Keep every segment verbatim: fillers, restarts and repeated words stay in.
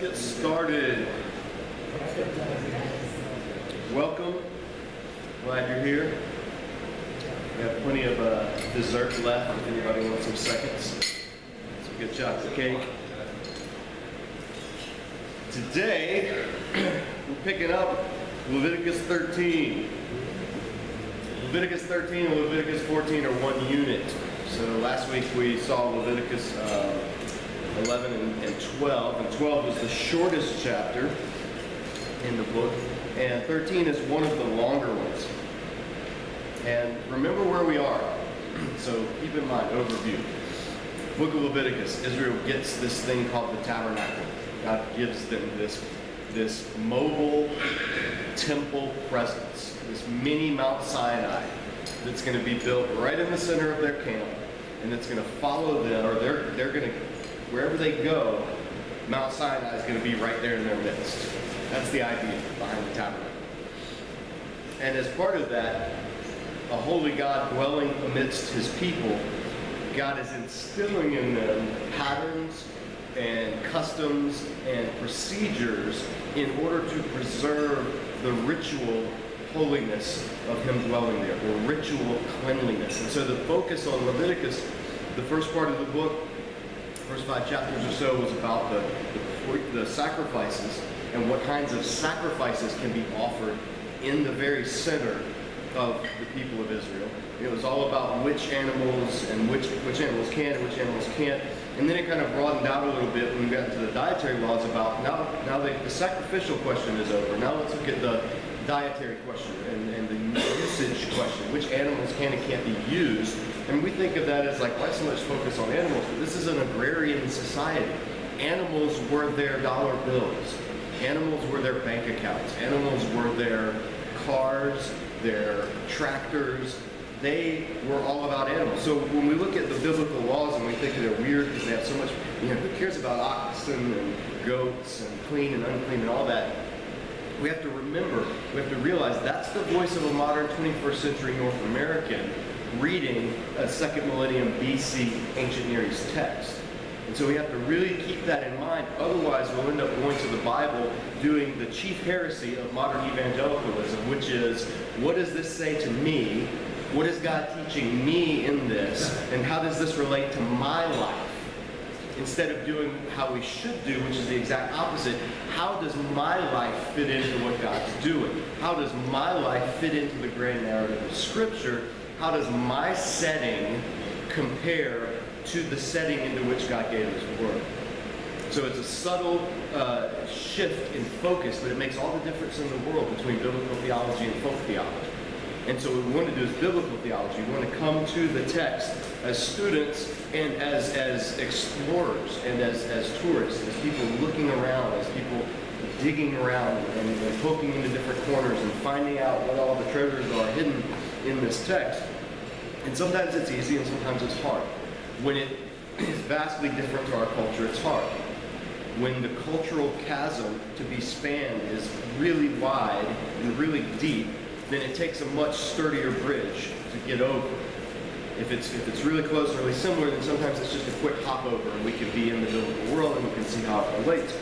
Let's get started. Welcome. Glad you're here. We have plenty of uh, dessert left if anybody wants some seconds. Some good chocolate cake. Today, we're picking up Leviticus thirteen. Leviticus thirteen and Leviticus fourteen are one unit. So last week we saw Leviticus uh, eleven and, and twelve, and twelve is the shortest chapter in the book, and thirteen is one of the longer ones. And remember where we are, so keep in mind, overview. Book of Leviticus, Israel gets this thing called the tabernacle. God gives them this, this mobile temple presence, this mini Mount Sinai that's going to be built right in the center of their camp, and it's going to follow them, or they're, they're going to, wherever they go, Mount Sinai is going to be right there in their midst. That's the idea behind the tabernacle. And as part of that, a holy God dwelling amidst his people, God is instilling in them patterns and customs and procedures in order to preserve the ritual holiness of him dwelling there, the ritual cleanliness. And so the focus on Leviticus, the first part of the book, first five chapters or so, was about the, the, the sacrifices and what kinds of sacrifices can be offered in the very center of the people of Israel. It was all about which animals and which, which animals can and which animals can't. And then it kind of broadened out a little bit when we got into the dietary laws about now, now the, the sacrificial question is over. Now let's look at the dietary question and, and the usage question, which animals can and can't be used. And we think of that as like, why so much focus on animals? But this is an agrarian society. Animals were their dollar bills. Animals were their bank accounts. Animals were their cars, their tractors. They were all about animals. So when we look at the biblical laws and we think they're weird because they have so much, you know, who cares about oxen and goats and clean and unclean and all that? We have to remember, we have to realize that's the voice of a modern twenty-first century North American reading a second millennium B C ancient Near East text. And so we have to really keep that in mind, otherwise we'll end up going to the Bible doing the chief heresy of modern evangelicalism, which is, what does this say to me? What is God teaching me in this? And how does this relate to my life? Instead of doing how we should do, which is the exact opposite, how does my life fit into what God's doing? How does my life fit into the grand narrative of Scripture? How does my setting compare to the setting into which God gave his word? So it's a subtle uh, shift in focus, but it makes all the difference in the world between biblical theology and folk theology. And so what we want to do is biblical theology. We want to come to the text as students and as, as explorers and as, as tourists, as people looking around, as people digging around and, and poking into different corners and finding out what all the treasures are hidden in this text. And sometimes it's easy and sometimes it's hard. When it is vastly different to our culture, it's hard. When the cultural chasm to be spanned is really wide and really deep, then it takes a much sturdier bridge to get over. If it's, if it's really close or really similar, then sometimes it's just a quick hop over and we can be in the biblical world and we can see how it relates.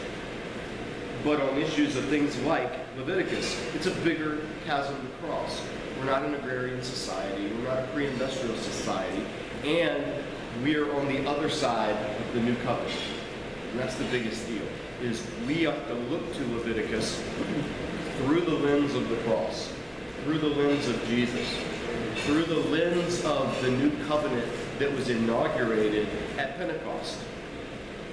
But on issues of things like Leviticus, it's a bigger chasm to cross. We're not an agrarian society, we're not a pre-industrial society, and we're on the other side of the new covenant. And that's the biggest deal, is we have to look to Leviticus through the lens of the cross, through the lens of Jesus, through the lens of the new covenant that was inaugurated at Pentecost.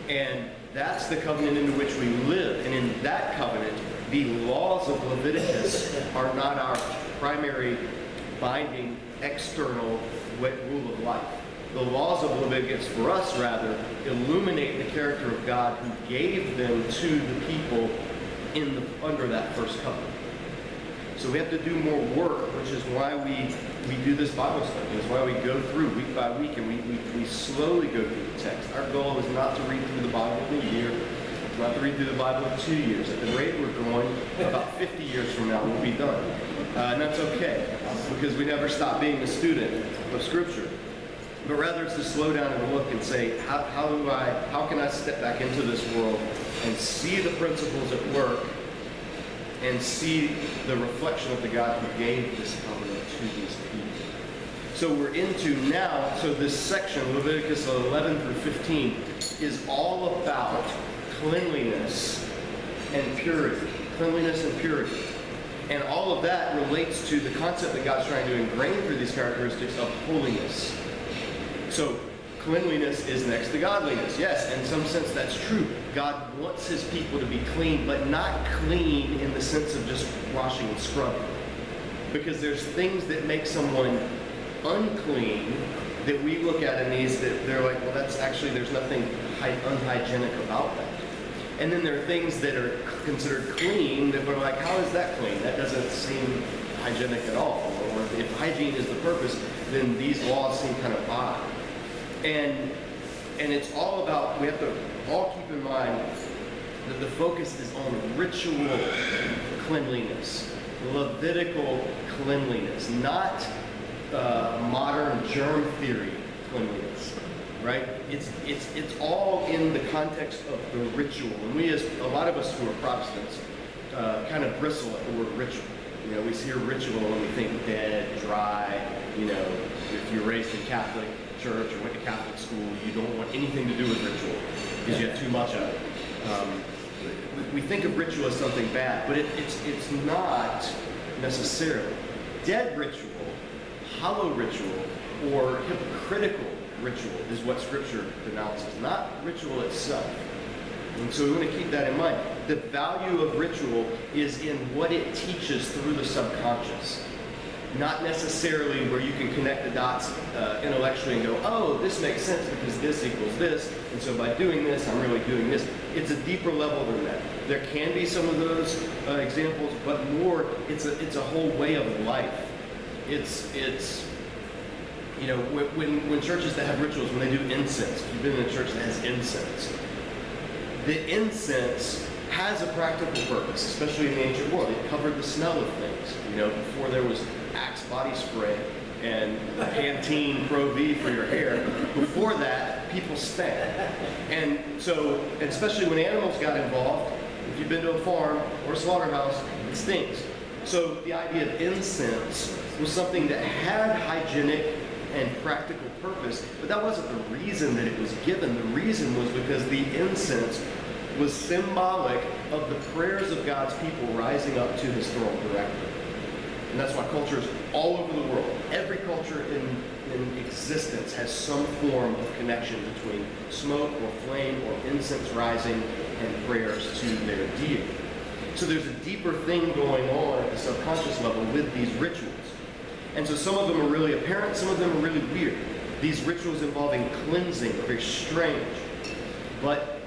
And that's the covenant into which we live. And in that covenant, the laws of Leviticus are not our primary binding external rule of life. The laws of Leviticus, for us rather, illuminate the character of God who gave them to the people in the, under that first covenant. So we have to do more work, which is why we, we do this Bible study. It's why we go through week by week and we, we, we slowly go through the text. Our goal is not to read through the Bible in a year, not to read through the Bible in two years. At the rate we're going, about fifty years from now we'll be done. Uh, and that's okay, because we never stop being a student of Scripture. But rather it's to slow down and look and say, how, how do I, how can I step back into this world and see the principles at work and see the reflection of the God who gave this covenant to these people. So we're into now, so this section, Leviticus eleven through fifteen, is all about cleanliness and purity. Cleanliness and purity. And all of that relates to the concept that God's trying to ingrain through these characteristics of holiness. So cleanliness is next to godliness. Yes, in some sense that's true. God wants his people to be clean, but not clean in the sense of just washing and scrubbing. Because there's things that make someone unclean that we look at in these that they're like, well, that's actually, there's nothing unhygienic about that. And then there are things that are considered clean that we're like, how is that clean? That doesn't seem hygienic at all. Or if hygiene is the purpose, then these laws seem kind of odd. And, and it's all about, we have to all keep in mind that the focus is on ritual cleanliness, Levitical cleanliness, not uh, modern germ theory cleanliness. Right? It's, it's, it's all in the context of the ritual. And we, as a lot of us who are Protestants, uh, kind of bristle at the word ritual. You know, we hear ritual and we think dead, dry, you know, if you're raised in Catholic church or went to Catholic school, you don't want anything to do with ritual because you have too much of it. Um, we, we think of ritual as something bad, but it, it's, it's not necessarily. Dead ritual, hollow ritual, or hypocritical ritual is what Scripture denounces, not ritual itself. And so we want to keep that in mind. The value of ritual is in what it teaches through the subconscious, not necessarily where you can connect the dots uh, intellectually and go, oh, this makes sense because this equals this, and so by doing this, I'm really doing this. It's a deeper level than that. There can be some of those uh, examples, but more, it's a, it's a whole way of life. It's, it's, you know, when, when churches that have rituals, when they do incense, if you've been in a church that has incense, the incense has a practical purpose, especially in the ancient world. It covered the smell of things. You know, before there was Axe body spray and Pantene Pro V for your hair, before that, people stank. And so, and especially when animals got involved, if you've been to a farm or a slaughterhouse, it stinks. So the idea of incense was something that had hygienic and practical purpose, but that wasn't the reason that it was given. The reason was because the incense was symbolic of the prayers of God's people rising up to his throne directly. And that's why cultures all over the world, every culture in, in existence has some form of connection between smoke or flame or incense rising and prayers to their deity. So there's a deeper thing going on at the subconscious level with these rituals. And so some of them are really apparent, some of them are really weird. These rituals involving cleansing are very strange. But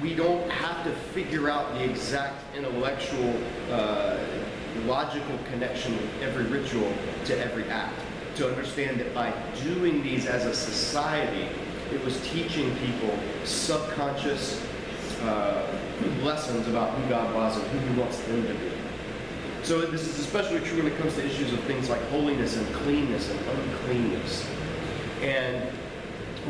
we don't have to figure out the exact intellectual, uh, logical connection of every ritual to every act. To understand that by doing these as a society, it was teaching people subconscious uh, lessons about who God was and who he wants them to be. So this is especially true when it comes to issues of things like holiness and cleanness and uncleanness. And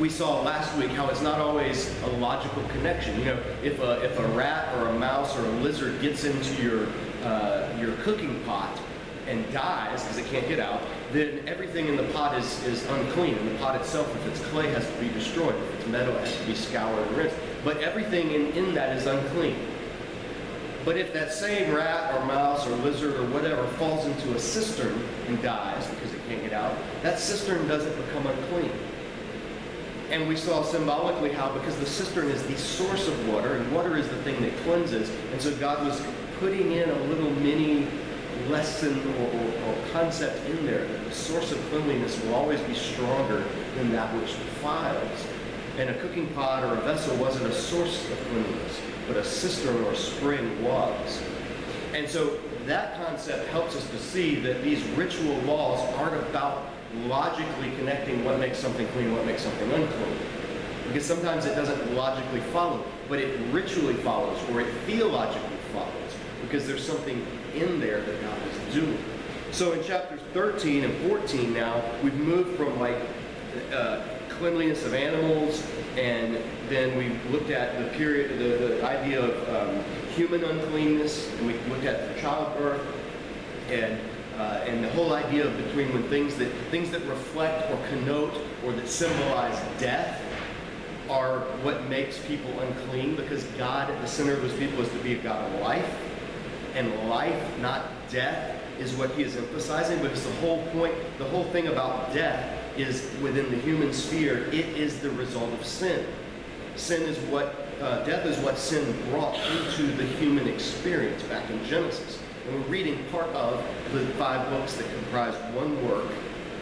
we saw last week how it's not always a logical connection. You know, if a, if a rat or a mouse or a lizard gets into your, uh, your cooking pot and dies because it can't get out, then everything in the pot is, is unclean. And the pot itself, if it's clay, has to be destroyed. If it's metal, it has to be scoured and rinsed. But everything in, in that is unclean. But if that same rat or mouse or lizard or whatever falls into a cistern and dies because it can't get out, that cistern doesn't become unclean. And we saw symbolically how, because the cistern is the source of water, and water is the thing that cleanses, and so God was putting in a little mini lesson or, or, or concept in there that the source of cleanliness will always be stronger than that which defiles. And a cooking pot or a vessel wasn't a source of cleanliness, but a cistern or a spring was. And so that concept helps us to see that these ritual laws aren't about logically connecting what makes something clean, what makes something unclean. Because sometimes it doesn't logically follow, but it ritually follows, or it theologically follows, because there's something in there that God is doing. So in chapters thirteen and fourteen now, we've moved from like, uh, cleanliness of animals, and then we looked at the period, the, the idea of um, human uncleanness, and we looked at childbirth, and uh, and the whole idea of between when things that things that reflect or connote or that symbolize death are what makes people unclean, because God at the center of those people is to be a God of life, and life, not death, is what he is emphasizing. But it's the whole point, the whole thing about death is within the human sphere, it is the result of sin. Sin is what, uh, death is what sin brought into the human experience back in Genesis. And we're reading part of the five books that comprise one work,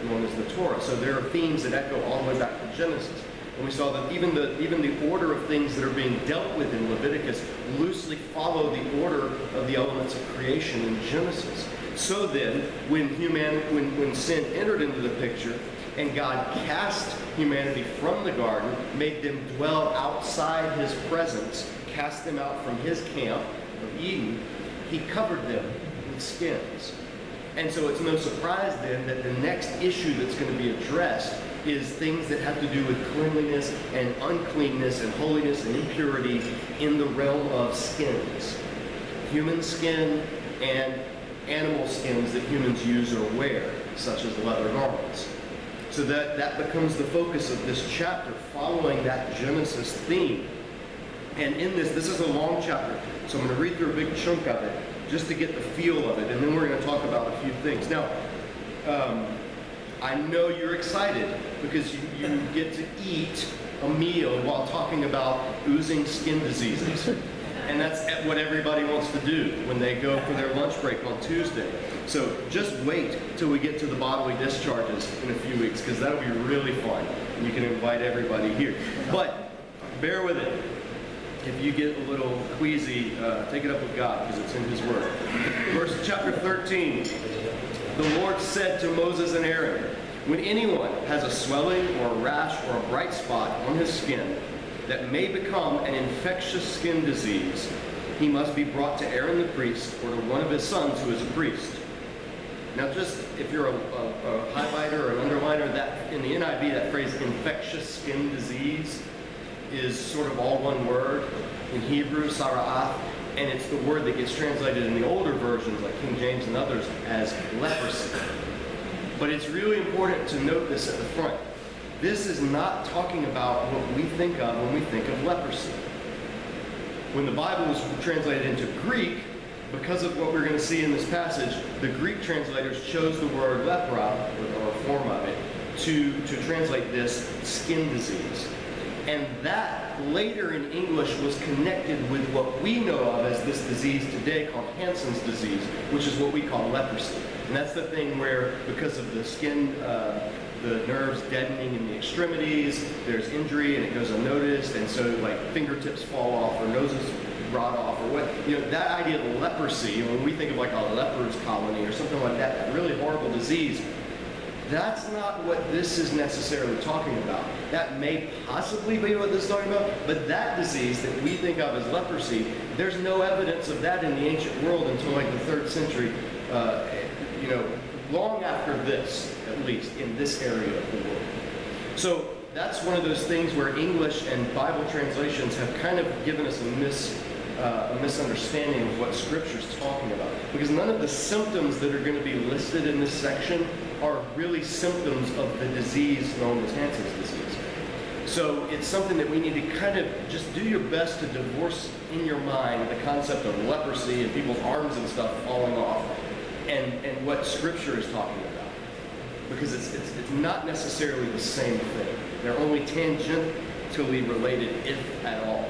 known as the Torah. So there are themes that echo all the way back to Genesis. And we saw that even the, even the order of things that are being dealt with in Leviticus loosely follow the order of the elements of creation in Genesis. So then, when, human, when, when sin entered into the picture, and God cast humanity from the garden, made them dwell outside his presence, cast them out from his camp of Eden, he covered them with skins. And so it's no surprise then that the next issue that's going to be addressed is things that have to do with cleanliness and uncleanness and holiness and impurity in the realm of skins. Human skin and animal skins that humans use or wear, such as leather garments. So that, that becomes the focus of this chapter, following that Genesis theme. And in this, this is a long chapter, so I'm going to read through a big chunk of it, just to get the feel of it, and then we're going to talk about a few things. Now, um, I know you're excited, because you, you get to eat a meal while talking about oozing skin diseases. And that's what everybody wants to do when they go for their lunch break on Tuesday. So just wait till we get to the bodily discharges in a few weeks, because that'll be really fun. And you can invite everybody here. But bear with it. If you get a little queasy, uh, take it up with God, because it's in his word. Verse chapter thirteen. The Lord said to Moses and Aaron, when anyone has a swelling or a rash or a bright spot on his skin, that may become an infectious skin disease, he must be brought to Aaron the priest or to one of his sons who is a priest. Now, just if you're a, a, a highlighter or an underliner, that in the N I V, that phrase infectious skin disease is sort of all one word in Hebrew, Sara'ath, and it's the word that gets translated in the older versions like King James and others as leprosy. But it's really important to note this at the front. This is not talking about what we think of when we think of leprosy. When the Bible was translated into Greek, because of what we're going to see in this passage, the Greek translators chose the word lepra, or a form of it, to, to translate this skin disease. And that later in English was connected with what we know of as this disease today called Hansen's disease, which is what we call leprosy. And that's the thing where, because of the skin, uh, the nerves deadening in the extremities, there's injury and it goes unnoticed, and so like fingertips fall off or noses rot off or what, you know, that idea of leprosy, when we think of like a leper's colony or something like that, that really horrible disease, that's not what this is necessarily talking about. That may possibly be what this is talking about, but that disease that we think of as leprosy, there's no evidence of that in the ancient world until like the third century, uh, you know, long after this, at least, in this area of the world. So that's one of those things where English and Bible translations have kind of given us a, mis, uh, a misunderstanding of what Scripture's talking about. Because none of the symptoms that are going to be listed in this section are really symptoms of the disease known as Hansen's disease. So it's something that we need to kind of just do your best to divorce in your mind the concept of leprosy and people's arms and stuff falling off, And, and what Scripture is talking about, because it's, it's, it's not necessarily the same thing. They're only tangentially related, if at all.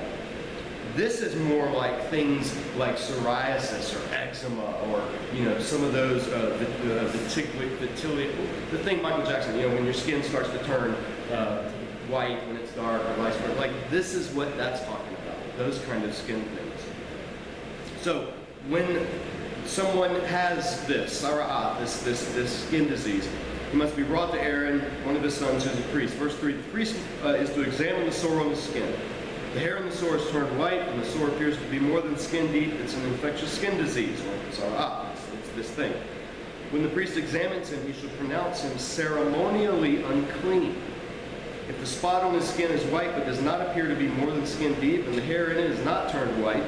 This is more like things like psoriasis or eczema, or you know, some of those uh, the, uh, vitiligo, vitiligo, the thing Michael Jackson, you know, when your skin starts to turn uh, white when it's dark or vice versa. Like, this is what that's talking about. Those kind of skin things. So when someone has this, sara'ath, this, this, this skin disease, he must be brought to Aaron, one of his sons, who is a priest. Verse three, the priest uh, is to examine the sore on the skin. The hair on the sore is turned white, and the sore appears to be more than skin deep. It's an infectious skin disease, or sara'ath, it's, it's this thing. When the priest examines him, he should pronounce him ceremonially unclean. If the spot on his skin is white but does not appear to be more than skin deep, and the hair in it is not turned white,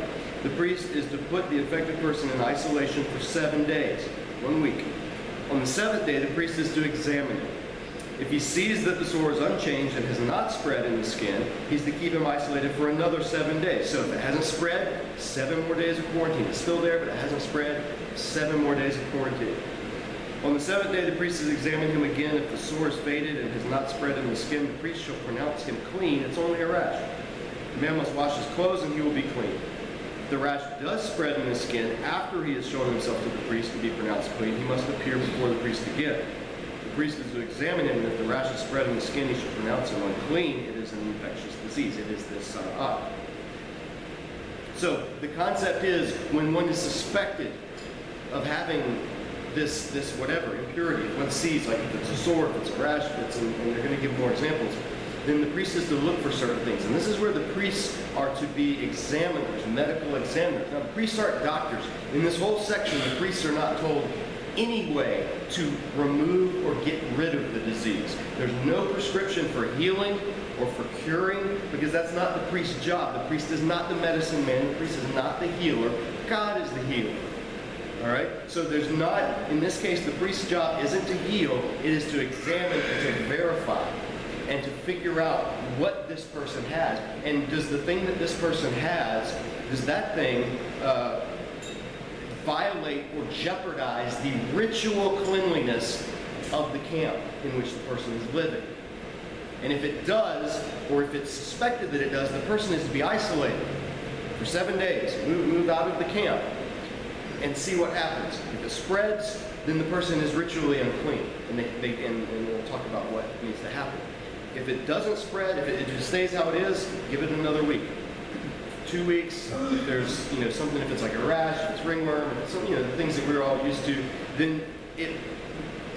the priest is to put the affected person in isolation for seven days, one week. On the seventh day, the priest is to examine it. If he sees that the sore is unchanged and has not spread in the skin, he's to keep him isolated for another seven days. So if it hasn't spread, seven more days of quarantine. It's still there, but it hasn't spread, seven more days of quarantine. On the seventh day, the priest has examined him again. If the sore is faded and has not spread in the skin, the priest shall pronounce him clean. It's only a rash. The man must wash his clothes and he will be clean. If the rash does spread in his skin, after he has shown himself to the priest to be pronounced clean, he must appear before the priest again. The priest is to examine him, and if the rash is spread in the skin, he should pronounce him unclean. It is an infectious disease. It is this Sara'ath. So the concept is, when one is suspected of having this, this whatever, impurity, one sees, like if it's a sore, if it's a rash, if it's, and, and they're going to give more examples, then the priest is to look for certain things. And this is where the priests are to be examiners, medical examiners. Now, the priests aren't doctors. In this whole section, the priests are not told any way to remove or get rid of the disease. There's no prescription for healing or for curing, because that's not the priest's job. The priest is not the medicine man. The priest is not the healer. God is the healer. All right? So there's not, in this case, the priest's job isn't to heal. It is to examine and to verify and to figure out what this person has. And does the thing that this person has, does that thing uh, violate or jeopardize the ritual cleanliness of the camp in which the person is living? And if it does, or if it's suspected that it does, the person is to be isolated for seven days, move, move out of the camp, and see what happens. If it spreads, then the person is ritually unclean, and, they, they, and, and we'll talk about what needs to happen. If it doesn't spread, if it, if it stays how it is, give it another week. Two weeks, if there's, you know, something, if it's like a rash, if it's ringworm, if it's some, you know, the things that we're all used to, then it,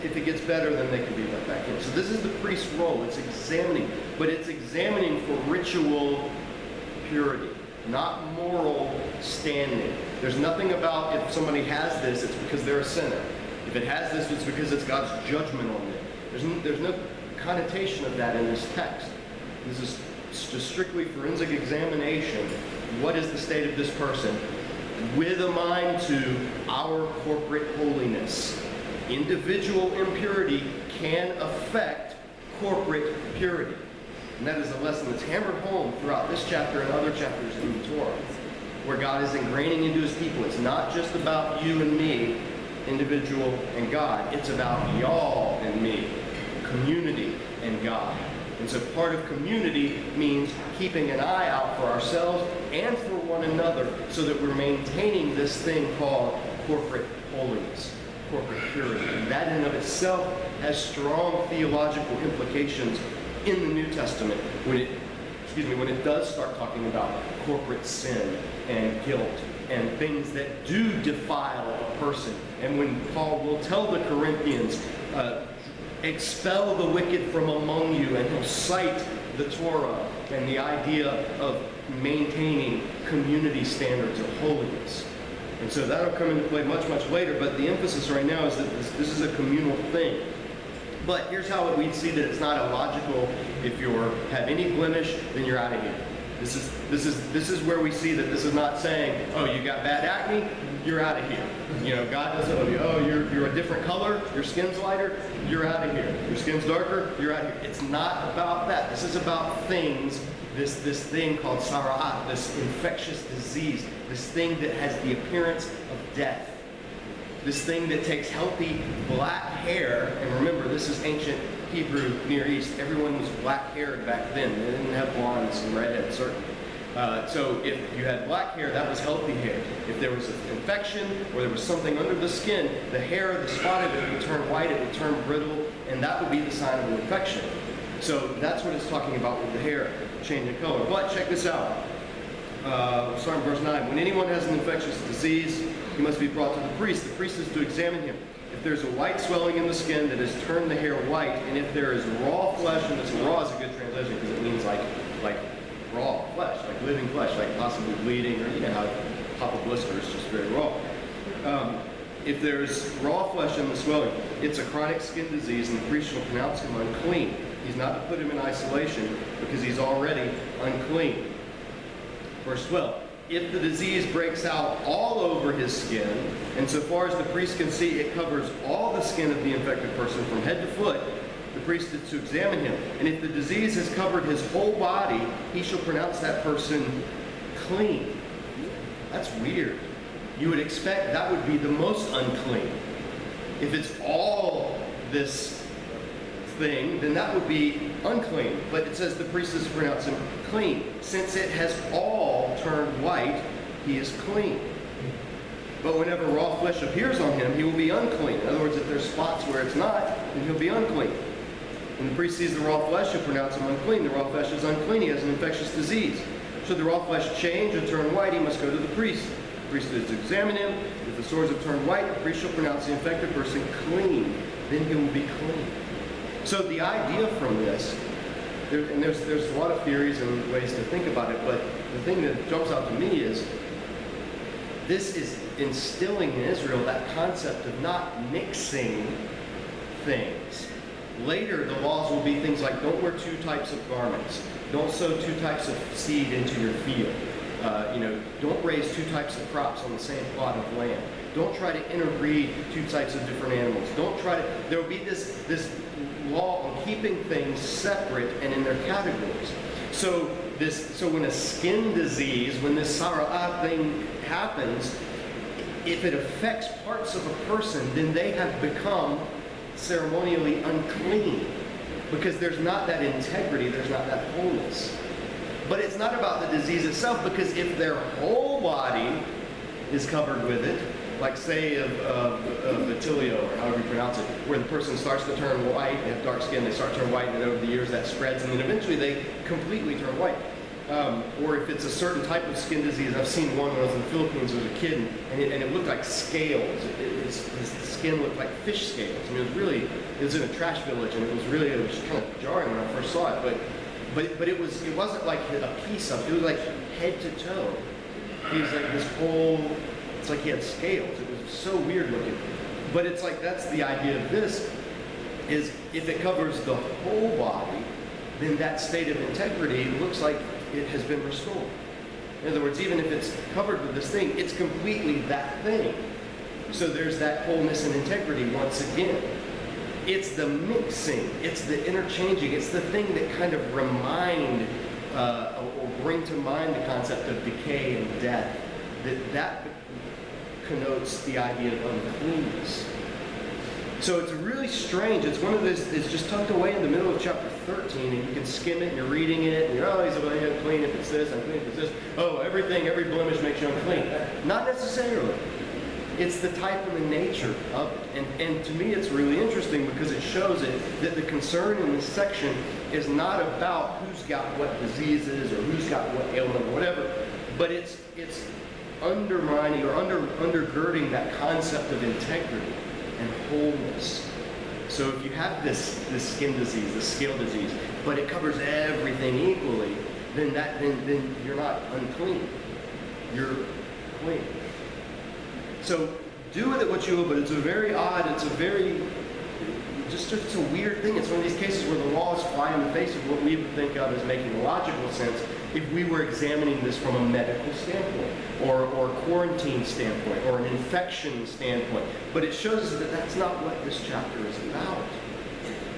if it gets better, then they can be let back in. So this is the priest's role. It's examining, but it's examining for ritual purity, not moral standing. There's nothing about if somebody has this, it's because they're a sinner. If it has this, it's because it's God's judgment on them. There's no, there's no connotation of that in this text. This is just strictly forensic examination. What is the state of this person with a mind to our corporate holiness? Individual impurity can affect corporate purity. And that is a lesson that's hammered home throughout this chapter and other chapters in the Torah, where God is ingraining into his people. It's not just about you and me, individual and God. It's about y'all and me, community and God. And so part of community means keeping an eye out for ourselves and for one another, so that we're maintaining this thing called corporate holiness, corporate purity. And that in and of itself has strong theological implications in the New Testament when it, excuse me, when it does start talking about corporate sin and guilt and things that do defile a person. And when Paul will tell the Corinthians, uh, expel the wicked from among you, and he'll cite the Torah and the idea of maintaining community standards of holiness. And so that'll come into play much, much later, but the emphasis right now is that this, this is a communal thing. But here's how we see that it's not illogical. If you have any blemish, then you're out of here. This is, this, is, this is where we see that this is not saying, oh, you got bad acne, you're out of here. You know, God doesn't owe you, oh, you're, you're a different color, your skin's lighter, you're out of here. Your skin's darker, you're out of here. It's not about that. This is about things, this, this thing called Sara'ath, this infectious disease, this thing that has the appearance of death. This thing that takes healthy black hair, and remember, this is ancient Hebrew Near East. Everyone was black-haired back then. They didn't have blondes and redheads, certainly. Uh, so if you had black hair, that was healthy hair. If there was an infection or there was something under the skin, the hair, the spot of it would turn white, it would turn brittle, and that would be the sign of an infection. So that's what it's talking about with the hair changing color. But check this out. Uh, starting verse nine. When anyone has an infectious disease, he must be brought to the priest. The priest is to examine him. If there's a white swelling in the skin that has turned the hair white, and if there is raw flesh, and this raw is a good translation because it means like like raw flesh, like living flesh, like possibly bleeding, or you know how pop a blister is just very raw. Um, if there's raw flesh in the swelling, it's a chronic skin disease, and the priest shall pronounce him unclean. He's not to put him in isolation because he's already unclean. Verse twelve. If the disease breaks out all over his skin, and so far as the priest can see, it covers all the skin of the infected person from head to foot, the priest is to examine him. And if the disease has covered his whole body, he shall pronounce that person clean. That's weird. You would expect that would be the most unclean. If it's all this thing, then that would be unclean. But it says the priest is to pronounce him clean. Since it has all turned white, he is clean. But whenever raw flesh appears on him, he will be unclean. In other words, if there's spots where it's not, then he'll be unclean. When the priest sees the raw flesh, he'll pronounce him unclean. The raw flesh is unclean. He has an infectious disease. Should the raw flesh change and turn white, he must go to the priest. The priest is to examine him. If the sores have turned white, the priest shall pronounce the infected person clean. Then he will be clean. So the idea from this, there, and there's, there's a lot of theories and ways to think about it, but the thing that jumps out to me is this is instilling in Israel that concept of not mixing things. Later, the laws will be things like don't wear two types of garments, don't sow two types of seed into your field, uh, you know, don't raise two types of crops on the same plot of land, don't try to interbreed two types of different animals, don't try to, there will be this, this law on keeping things separate and in their categories. So this, so when a skin disease, when this Sara'ath thing happens, if it affects parts of a person, then they have become ceremonially unclean because there's not that integrity, there's not that wholeness. But it's not about the disease itself, because if their whole body is covered with it, like say of, of, of vitiligo, or however you pronounce it, where the person starts to turn white, they have dark skin, they start to turn white, and then over the years that spreads, and then eventually they completely turn white. Um, or if it's a certain type of skin disease, I've seen one when I was in the Philippines as a kid, and it, and it looked like scales. It, it, his, his skin looked like fish scales. I mean, it was really, it was in a trash village, and it was really, it was kind of jarring when I first saw it, but but, but it, was, it wasn't like a piece of, it was like head to toe. He was like this whole, it's like he had scales. It was so weird looking. But it's like, that's the idea of this, is if it covers the whole body, then that state of integrity looks like it has been restored. In other words, even if it's covered with this thing, it's completely that thing. So there's that wholeness and integrity once again. It's the mixing, it's the interchanging, it's the thing that kind of remind uh, or bring to mind the concept of decay and death, that that connotes the idea of uncleanness. So it's really strange. It's one of those, it's just tucked away in the middle of chapter thirteen, and you can skim it, and you're reading it, and you're, oh, he's unclean if it's this, unclean if it's this. Oh, everything, every blemish makes you unclean. Not necessarily. It's the type and the nature of it. And, and to me, it's really interesting because it shows it that the concern in this section is not about who's got what diseases or who's got what ailment or whatever, but it's, it's undermining or under, undergirding that concept of integrity and wholeness. So if you have this, this skin disease, this scale disease, but it covers everything equally, then that then, then you're not unclean. You're clean. So do with it what you will, but it's a very odd, it's a very, just it's a weird thing. It's one of these cases where the laws fly in the face of what we would think of as making logical sense if we were examining this from a medical standpoint, or or quarantine standpoint, or an infection standpoint. But it shows us that that's not what this chapter is about.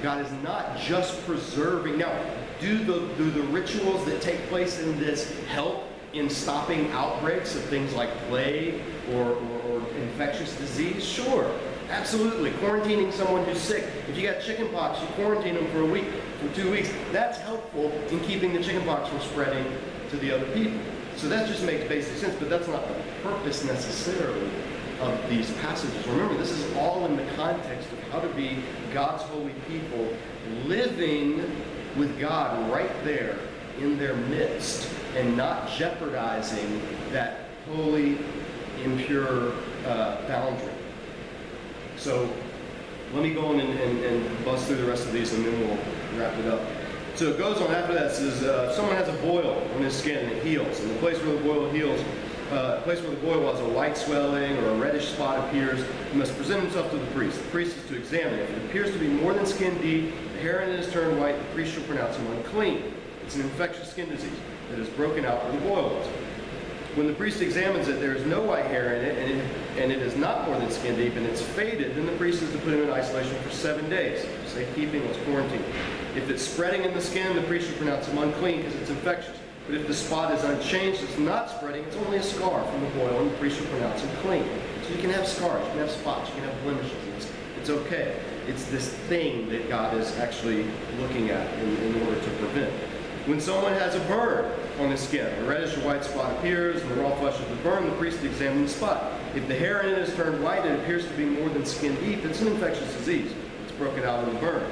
God is not just preserving. Now, do the, do the rituals that take place in this help in stopping outbreaks of things like plague or, or, or infectious disease? Sure. Absolutely. Quarantining someone who's sick. If you got chickenpox, you quarantine them for a week, for two weeks. That's helpful in keeping the chickenpox from spreading to the other people. So that just makes basic sense, but that's not the purpose necessarily of these passages. Remember, this is all in the context of how to be God's holy people, living with God right there in their midst and not jeopardizing that holy, impure uh, boundary. So let me go on and, and, and bust through the rest of these, and then we'll wrap it up. So it goes on after that. It says, uh, someone has a boil on his skin and it heals. And the place where the boil heals, uh, place where the boy was, a white swelling or a reddish spot appears, he must present himself to the priest. The priest is to examine it. If it appears to be more than skin deep, the hair in it is turned white, the priest shall pronounce him unclean. It's an infectious skin disease that has broken out where the boy was. When the priest examines it, there is no white hair in it, and it, and it is not more than skin deep, and it's faded, then the priest is to put him in isolation for seven days. Safekeeping was quarantine. If it's spreading in the skin, the priest should pronounce him unclean because it's infectious. But if the spot is unchanged, it's not spreading, it's only a scar from the boil, and the priest should pronounce him clean. So you can have scars, you can have spots, you can have blemishes. It's, it's okay. It's this thing that God is actually looking at in, in order to prevent. When someone has a burn on his skin, a reddish or white spot appears, and the raw flesh of the burn, the priest examines the spot. If the hair in it is turned white and appears to be more than skin deep, it's an infectious disease. It's broken out in the burn.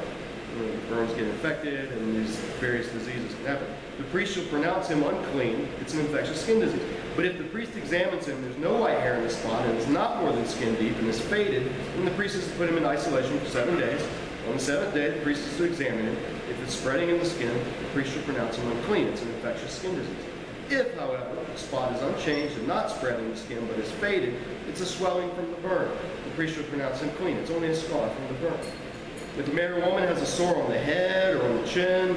You know, the burns get infected, and these various diseases can happen. The priest shall pronounce him unclean. It's an infectious skin disease. But if the priest examines him, there's no white hair in the spot, and it's not more than skin deep, and is faded, then the priest is to put him in isolation for seven days. On the seventh day, the priest is to examine it. If it's spreading in the skin, the priest should pronounce him unclean. It's an infectious skin disease. If, however, the spot is unchanged and not spreading the skin but is faded, it's a swelling from the burn. The priest should pronounce him clean. It's only a scar from the burn. If a man or woman has a sore on the head or on the chin,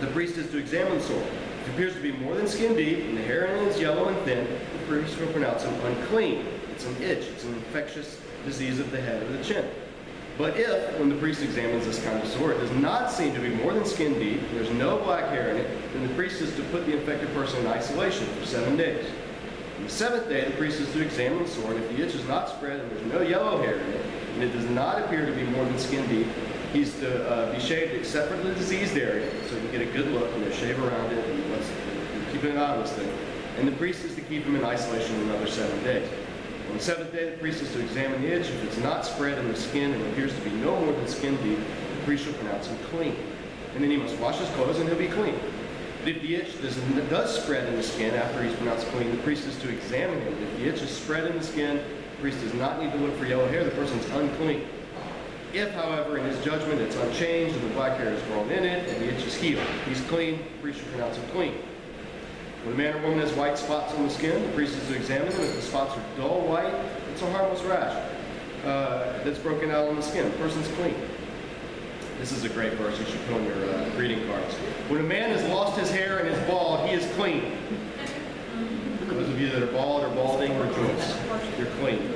the priest is to examine the sore. If it appears to be more than skin deep and the hair in it is yellow and thin, the priest will pronounce him unclean. It's an itch. It's an infectious disease of the head or the chin. But if, when the priest examines this kind of sore, it does not seem to be more than skin deep, there's no black hair in it, then the priest is to put the infected person in isolation for seven days. On the seventh day, the priest is to examine the sore, and if the itch is not spread and there's no yellow hair in it, and it does not appear to be more than skin deep, he's to uh, be shaved except for the diseased area, so you get a good look, and you shave around it, and let's keep an eye on this thing. And the priest is to keep him in isolation another seven days. On the seventh day, the priest is to examine the itch. If it's not spread in the skin and appears to be no more than skin deep, the priest shall pronounce him clean. And then he must wash his clothes and he'll be clean. But if the itch does, does spread in the skin after he's pronounced clean, the priest is to examine him. If the itch is spread in the skin, the priest does not need to look for yellow hair. The person's unclean. If, however, in his judgment it's unchanged and the black hair is grown in it and the itch is healed, he's clean, the priest shall pronounce him clean. When a man or woman has white spots on the skin, the priest is to examine them. If the spots are dull white, it's a harmless rash uh, that's broken out on the skin. The person's clean. This is a great verse. You should put on your uh, greeting cards. When a man has lost his hair and is bald, he is clean. Those of you that are bald or balding, rejoice. You're clean.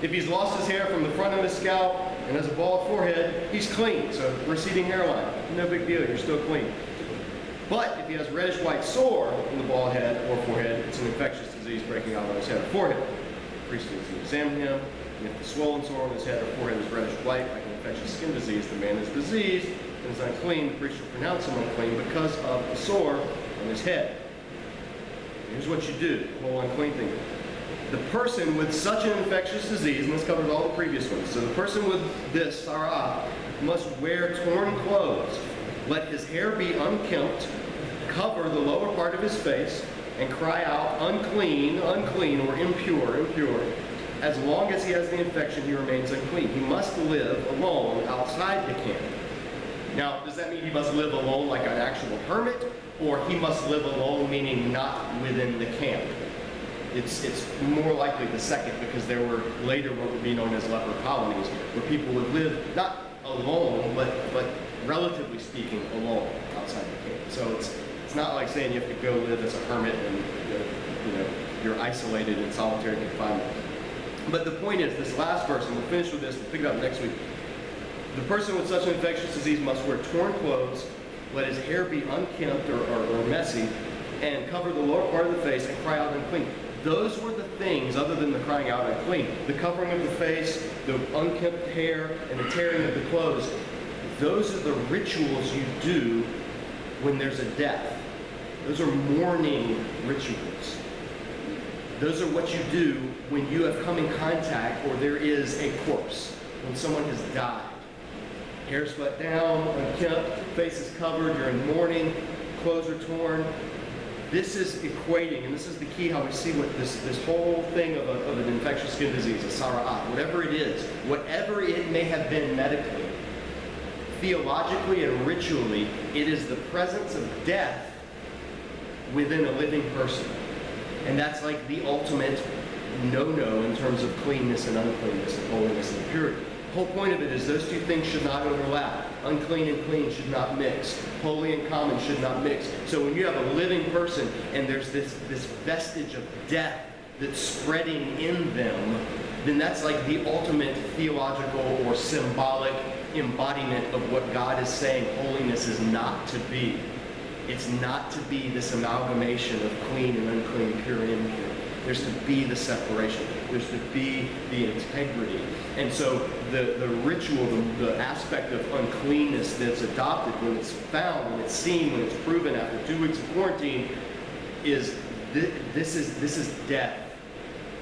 If he's lost his hair from the front of his scalp and has a bald forehead, he's clean. So receding hairline, no big deal. You're still clean. But if he has a reddish-white sore on the bald head or forehead, it's an infectious disease breaking out on his head or forehead. The priest needs to examine him, and if the swollen sore on his head or forehead is reddish-white, like an infectious skin disease, the man is diseased and is unclean. The priest will pronounce him unclean because of the sore on his head. Here's what you do, the whole unclean thing. The person with such an infectious disease, and this covers all the previous ones, so the person with this, Sara'ath, must wear torn clothes. Let his hair be unkempt, cover the lower part of his face, and cry out, unclean, unclean, or impure, impure. As long as he has the infection, he remains unclean. He must live alone outside the camp. Now, does that mean he must live alone like an actual hermit, or he must live alone meaning not within the camp? It's, it's more likely the second, because there were later what would be known as leper colonies, where people would live not alone, but, but relatively speaking, alone outside the camp. So it's it's not like saying you have to go live as a hermit and you know you're isolated in solitary confinement. But the point is, this last verse, and we'll finish with this. We'll pick it up next week. The person with such an infectious disease must wear torn clothes, let his hair be unkempt or, or, or messy, and cover the lower part of the face and cry out unclean. Those were the things, other than the crying out unclean, the covering of the face, the unkempt hair, and the tearing of the clothes. Those are the rituals you do when there's a death. Those are mourning rituals. Those are what you do when you have come in contact or there is a corpse, when someone has died. Hair's let down, unkempt, face is covered, you're in mourning, clothes are torn. This is equating, and this is the key how we see what this, this whole thing of, a, of an infectious skin disease, a sara'at, whatever it is, whatever it may have been medically, theologically and ritually, it is the presence of death within a living person. And that's like the ultimate no-no in terms of cleanness and uncleanness, and holiness and purity. The whole point of it is those two things should not overlap. Unclean and clean should not mix. Holy and common should not mix. So when you have a living person and there's this, this vestige of death that's spreading in them, then that's like the ultimate theological or symbolic embodiment of what God is saying holiness is not to be. It's not to be this amalgamation of clean and unclean, pure and impure. There's to be the separation. There's to be the integrity. And so the, the ritual, the, the aspect of uncleanness that's adopted when it's found, when it's seen, when it's proven after two weeks of quarantine, is th this is this is death,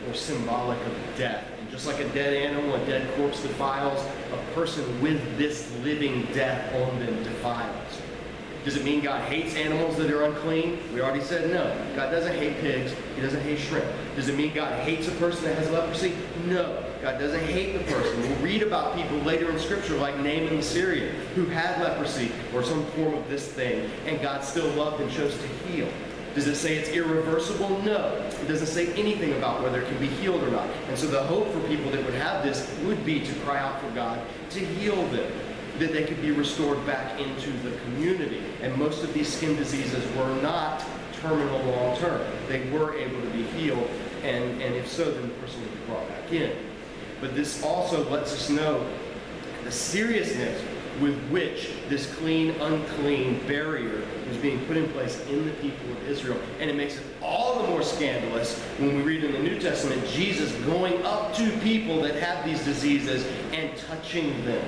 or symbolic of death. And just like a dead animal, a dead corpse defiles, a person with this living death on them defiles. Does it mean God hates animals that are unclean? We already said no. God doesn't hate pigs. He doesn't hate shrimp. Does it mean God hates a person that has leprosy? No. God doesn't hate the person. We'll read about people later in Scripture like Naaman the Syrian who had leprosy or some form of this thing, and God still loved and chose to heal. Does it say it's irreversible? No. It doesn't say anything about whether it can be healed or not. And so the hope for people that would have this would be to cry out for God to heal them, that they could be restored back into the community. And most of these skin diseases were not terminal long term. They were able to be healed, and, and if so, then the person would be brought back in. But this also lets us know the seriousness with which this clean, unclean barrier was being put in place in the people of Israel. And it makes it all the more scandalous when we read in the New Testament Jesus going up to people that have these diseases and touching them.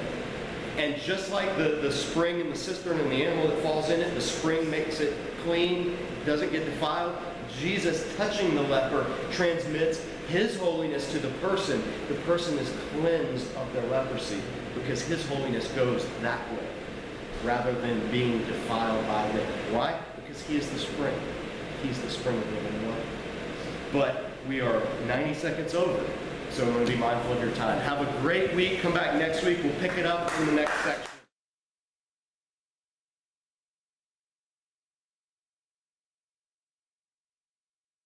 And just like the, the spring and the cistern and the animal that falls in it, the spring makes it clean, doesn't get defiled, Jesus touching the leper transmits his holiness to the person. The person is cleansed of their leprosy because his holiness goes that way rather than being defiled by them. Why? Because he is the spring. He's the spring of living water. But we are ninety seconds over. So I'm going to be mindful of your time. Have a great week. Come back next week. We'll pick it up in the next section.